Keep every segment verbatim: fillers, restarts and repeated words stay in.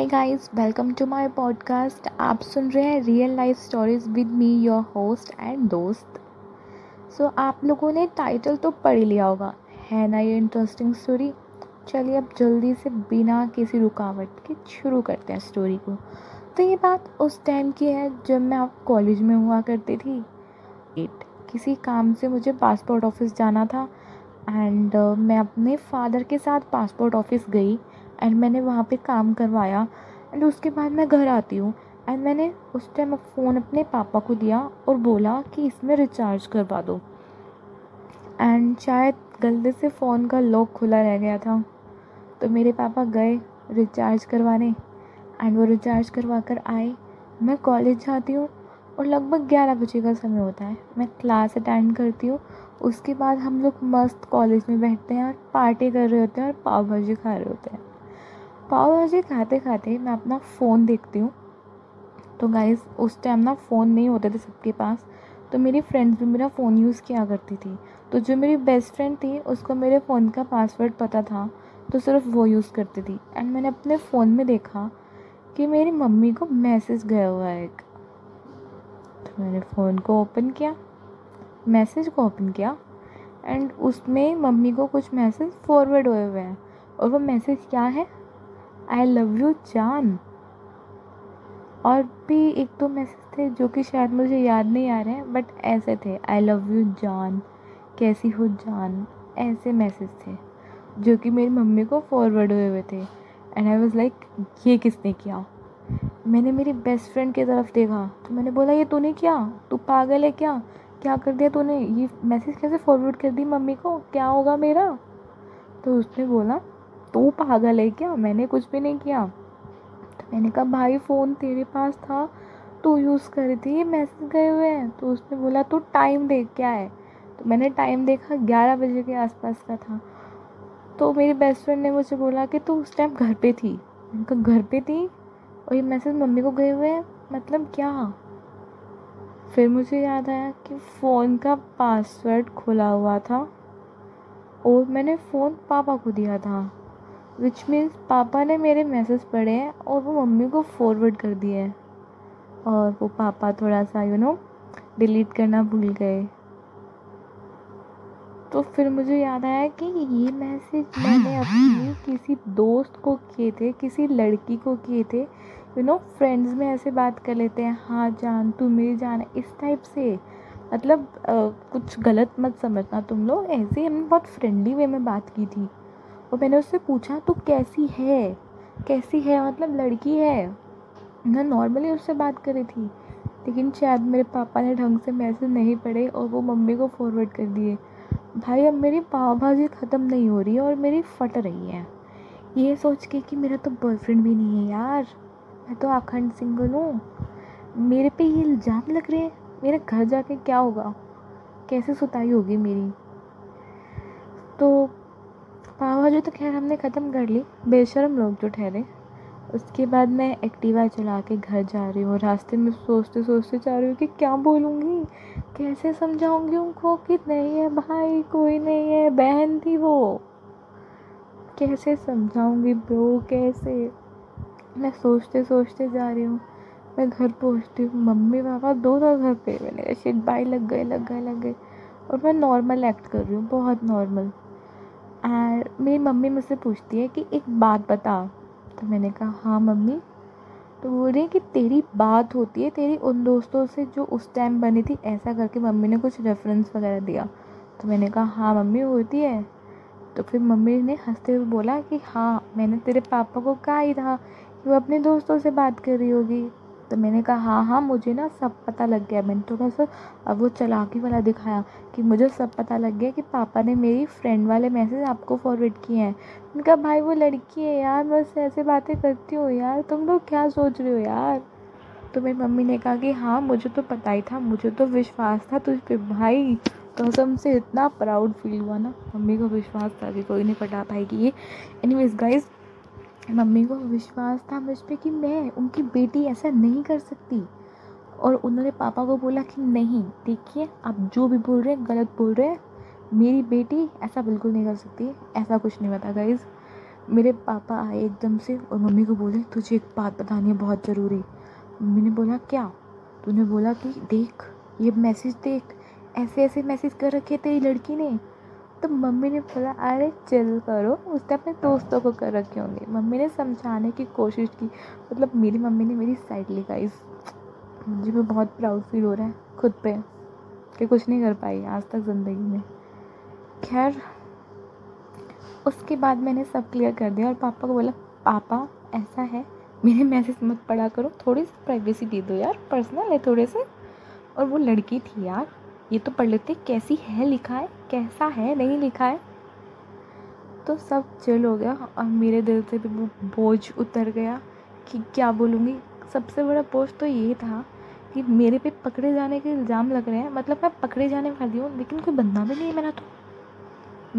Hi guys, welcome to my podcast. आप सुन रहे हैं real life stories with me, your host and दोस्त। सो आप लोगों ने टाइटल तो पढ़ लिया होगा, है ना ये इंटरेस्टिंग स्टोरी। चलिए अब जल्दी से बिना किसी रुकावट के शुरू करते हैं स्टोरी को। तो ये बात उस टाइम की है जब मैं आप कॉलेज में हुआ करती थी। एट किसी काम से मुझे पासपोर्ट ऑफिस जाना था एंड uh, मैं अपने फादर के साथ पासपोर्ट ऑफिस गई एंड मैंने वहाँ पे काम करवाया एंड उसके बाद मैं घर आती हूँ एंड मैंने उस टाइम फ़ोन अपने पापा को दिया और बोला कि इसमें रिचार्ज करवा दो एंड शायद गलती से फ़ोन का लॉक खुला रह गया था। तो मेरे पापा गए रिचार्ज करवाने एंड वो रिचार्ज करवा कर आए। मैं कॉलेज जाती हूँ और लगभग ग्यारह बजे का समय होता है। मैं क्लास अटेंड करती हूँ। उसके बाद हम लोग मस्त कॉलेज में बैठते हैं और पार्टी कर रहे होते हैं और पाव भाजी खा रहे होते हैं। पाव भाजी खाते खाते मैं अपना फ़ोन देखती हूँ। तो गाइस उस टाइम ना फ़ोन नहीं होते थे सबके पास, तो मेरी फ्रेंड्स भी मेरा फ़ोन यूज़ किया करती थी। तो जो मेरी बेस्ट फ्रेंड थी उसको मेरे फ़ोन का पासवर्ड पता था, तो सिर्फ वो यूज़ करती थी। एंड मैंने अपने फ़ोन में देखा कि मेरी मम्मी को मैसेज गया हुआ है एक। तो मैंने फ़ोन को ओपन किया, मैसेज को ओपन किया एंड उसमें मम्मी को कुछ मैसेज फॉरवर्ड हुए हुए हैं। और वो मैसेज क्या है, आई लव यू जान। और भी एक दो मैसेज थे जो कि शायद मुझे याद नहीं आ रहे हैं, बट ऐसे थे, आई लव यू जान, कैसी हो जान, ऐसे मैसेज थे जो कि मेरी मम्मी को फॉरवर्ड हुए हुए थे। एंड आई वाज लाइक, ये किसने किया। मैंने मेरी बेस्ट फ्रेंड की तरफ देखा तो मैंने बोला, ये तूने किया, तू पागल है क्या, क्या कर दिया तूने, ये मैसेज कैसे फॉरवर्ड कर दी मम्मी को, क्या होगा मेरा। तो उसने बोला, तू पागल है क्या, मैंने कुछ भी नहीं किया। तो मैंने कहा, भाई फ़ोन तेरे पास था, तू यूज़ कर रही थी, ये मैसेज गए हुए हैं। तो उसने बोला, तू टाइम देख क्या है। तो मैंने टाइम देखा, ग्यारह बजे के आसपास का था। तो मेरी बेस्ट फ्रेंड ने मुझे बोला कि तू उस टाइम घर पे थी। मैंने कहा, घर पे थी और ये मैसेज मम्मी को गए हुए हैं, मतलब क्या। फिर मुझे याद आया कि फ़ोन का पासवर्ड खुला हुआ था और मैंने फ़ोन पापा को दिया था, विच मीन्स पापा ने मेरे मैसेज पढ़े हैं और वो मम्मी को फॉरवर्ड कर दिए और वो पापा थोड़ा सा यू नो डिलीट करना भूल गए। तो फिर मुझे याद आया कि ये मैसेज मैंने अपनी किसी दोस्त को किए थे, किसी लड़की को किए थे। यू नो फ्रेंड्स में ऐसे बात कर लेते हैं, हाँ जान तू मेरी जान, इस टाइप से। मतलब आ, कुछ गलत मत समझना तुम लोग, ऐसे हमने बहुत फ्रेंडली वे में बात की थी। और मैंने उससे पूछा, तू कैसी है, कैसी है मतलब लड़की है ना, नॉर्मली उससे बात कर रही थी। लेकिन शायद मेरे पापा ने ढंग से मैसेज नहीं पढ़े और वो मम्मी को फॉरवर्ड कर दिए। भाई अब मेरी पाव भाजी ख़त्म नहीं हो रही है और मेरी फट रही है ये सोच के कि मेरा तो बॉयफ्रेंड भी नहीं है यार, मैं तो अखंड सिंगल हूँ। मेरे पे ये इल्ज़ाम लग रहे हैं, मेरे घर जाके क्या होगा, कैसे सुताई होगी मेरी। तो पाव भाजी तो खैर हमने ख़त्म कर ली, बेशरम लोग जो ठहरे। उसके बाद मैं एक्टिवा चला के घर जा रही हूँ। रास्ते में सोचते सोचते जा रही हूँ कि क्या बोलूँगी, कैसे समझाऊँगी उनको कि नहीं है भाई, कोई नहीं है, बहन थी वो। कैसे समझाऊँगी ब्रो, कैसे। मैं सोचते सोचते जा रही हूँ। मैं घर पहुँचती हूँ, मम्मी पापा दोनों घर पे। मैंने कहा, शिट भाई लग गए लग गए लग गए। और मैं नॉर्मल एक्ट कर रही हूँ, बहुत नॉर्मल। एंड मेरी मम्मी मुझसे पूछती है कि एक बात बता। तो मैंने कहा, हाँ मम्मी। तो बोल रही है कि तेरी बात होती है तेरी उन दोस्तों से जो उस टाइम बनी थी, ऐसा करके मम्मी ने कुछ रेफरेंस वगैरह दिया। तो मैंने कहा, हाँ मम्मी होती है। तो फिर मम्मी ने हंसते हुए बोला कि हाँ मैंने तेरे पापा को कहा ही था कि वो अपने दोस्तों से बात कर रही होगी। तो मैंने कहा, हाँ हाँ मुझे ना सब पता लग गया। मैंने थोड़ा सा अब वो चालाकी वाला दिखाया कि मुझे सब पता लग गया कि पापा ने मेरी फ्रेंड वाले मैसेज आपको फॉरवर्ड किए हैं। उनका भाई वो लड़की है यार, मैं उससे ऐसे बातें करती हूँ यार, तुम लोग क्या सोच रहे हो यार। तो मेरी मम्मी ने कहा कि हाँ मुझे तो पता ही था, मुझे तो विश्वास था तुझ पे भाई। कसम से इतना प्राउड फील हुआ ना, मम्मी को विश्वास था कि कोई नहीं पटा पाएगी ये। एनीवेज गाइज, मम्मी को विश्वास था मुझ पर कि मैं उनकी बेटी ऐसा नहीं कर सकती। और उन्होंने पापा को बोला कि नहीं देखिए आप जो भी बोल रहे हैं गलत बोल रहे हैं, मेरी बेटी ऐसा बिल्कुल नहीं कर सकती। ऐसा कुछ नहीं होता गाइज़, मेरे पापा आए एकदम से और मम्मी को बोले तुझे एक बात बतानी है बहुत ज़रूरी। मम्मी ने बोला क्या? तो उन्हें बोला कि देख ये मैसेज देख, ऐसे ऐसे मैसेज कर रखे तेरी लड़की ने। तो मम्मी ने बोला अरे चिल करो, उसने अपने दोस्तों को कर रखे होंगे। मम्मी ने समझाने की कोशिश की, मतलब मेरी मम्मी ने मेरी साइड ली। गाइस मुझे भी बहुत प्राउड फील हो रहा है खुद पे कि कुछ नहीं कर पाई आज तक ज़िंदगी में। खैर उसके बाद मैंने सब क्लियर कर दिया और पापा को बोला पापा ऐसा है मेरे मैसेज मत पढ़ा करो, थोड़ी सी प्राइवेसी दे दो यार, पर्सनल है थोड़े से। और वो लड़की थी यार, ये तो पढ़ लेते कैसी है लिखा है, कैसा है नहीं लिखा है। तो सब चिल हो गया और मेरे दिल से भी वो बोझ उतर गया कि क्या बोलूँगी। सबसे बड़ा बोझ तो ये था कि मेरे पे पकड़े जाने के इल्ज़ाम लग रहे हैं, मतलब मैं पकड़े जाने वाली हूँ लेकिन कोई बंदा भी नहीं है मेरा। तो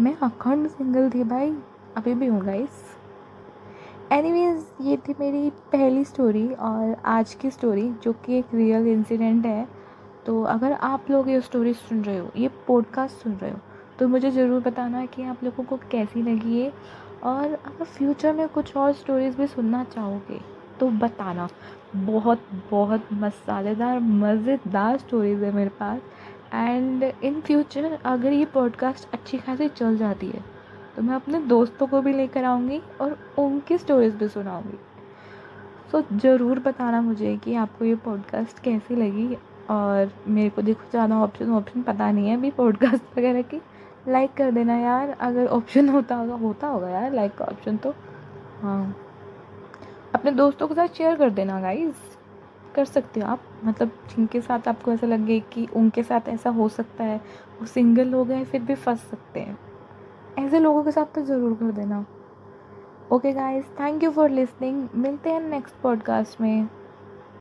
मैं अखंड सिंगल थी भाई, अभी भी हूँ गाइस। एनीवेज ये थी मेरी पहली स्टोरी और आज की स्टोरी जो कि एक रियल इंसिडेंट है। तो अगर आप लोग ये स्टोरी सुन रहे हो, ये पॉडकास्ट सुन रहे हो, तो मुझे ज़रूर बताना कि आप लोगों को कैसी लगी है। और अगर फ्यूचर में कुछ और स्टोरीज़ भी सुनना चाहोगे तो बताना, बहुत बहुत मसालेदार मज़ेदार स्टोरीज़ है मेरे पास। एंड इन फ्यूचर अगर ये पॉडकास्ट अच्छी खासी चल जाती है तो मैं अपने दोस्तों को भी लेकर आऊँगी और उनकी स्टोरीज़ भी सुनाऊँगी। सो so, ज़रूर बताना मुझे कि आपको ये पॉडकास्ट कैसी लगी। और मेरे को देखो ज़्यादा ऑप्शन ऑप्शन पता नहीं है अभी पॉडकास्ट वगैरह की। लाइक कर देना यार, अगर ऑप्शन होता होगा होता होगा यार लाइक का ऑप्शन। तो हाँ अपने दोस्तों के साथ शेयर कर देना गाइस, कर सकते हो आप, मतलब जिनके साथ आपको ऐसा लगे कि उनके साथ ऐसा हो सकता है, वो सिंगल लोग हैं फिर भी फंस सकते हैं, ऐसे लोगों के साथ तो ज़रूर कर देना। Okay guys, thank you for listening, मिलते हैं नेक्स्ट पॉडकास्ट में।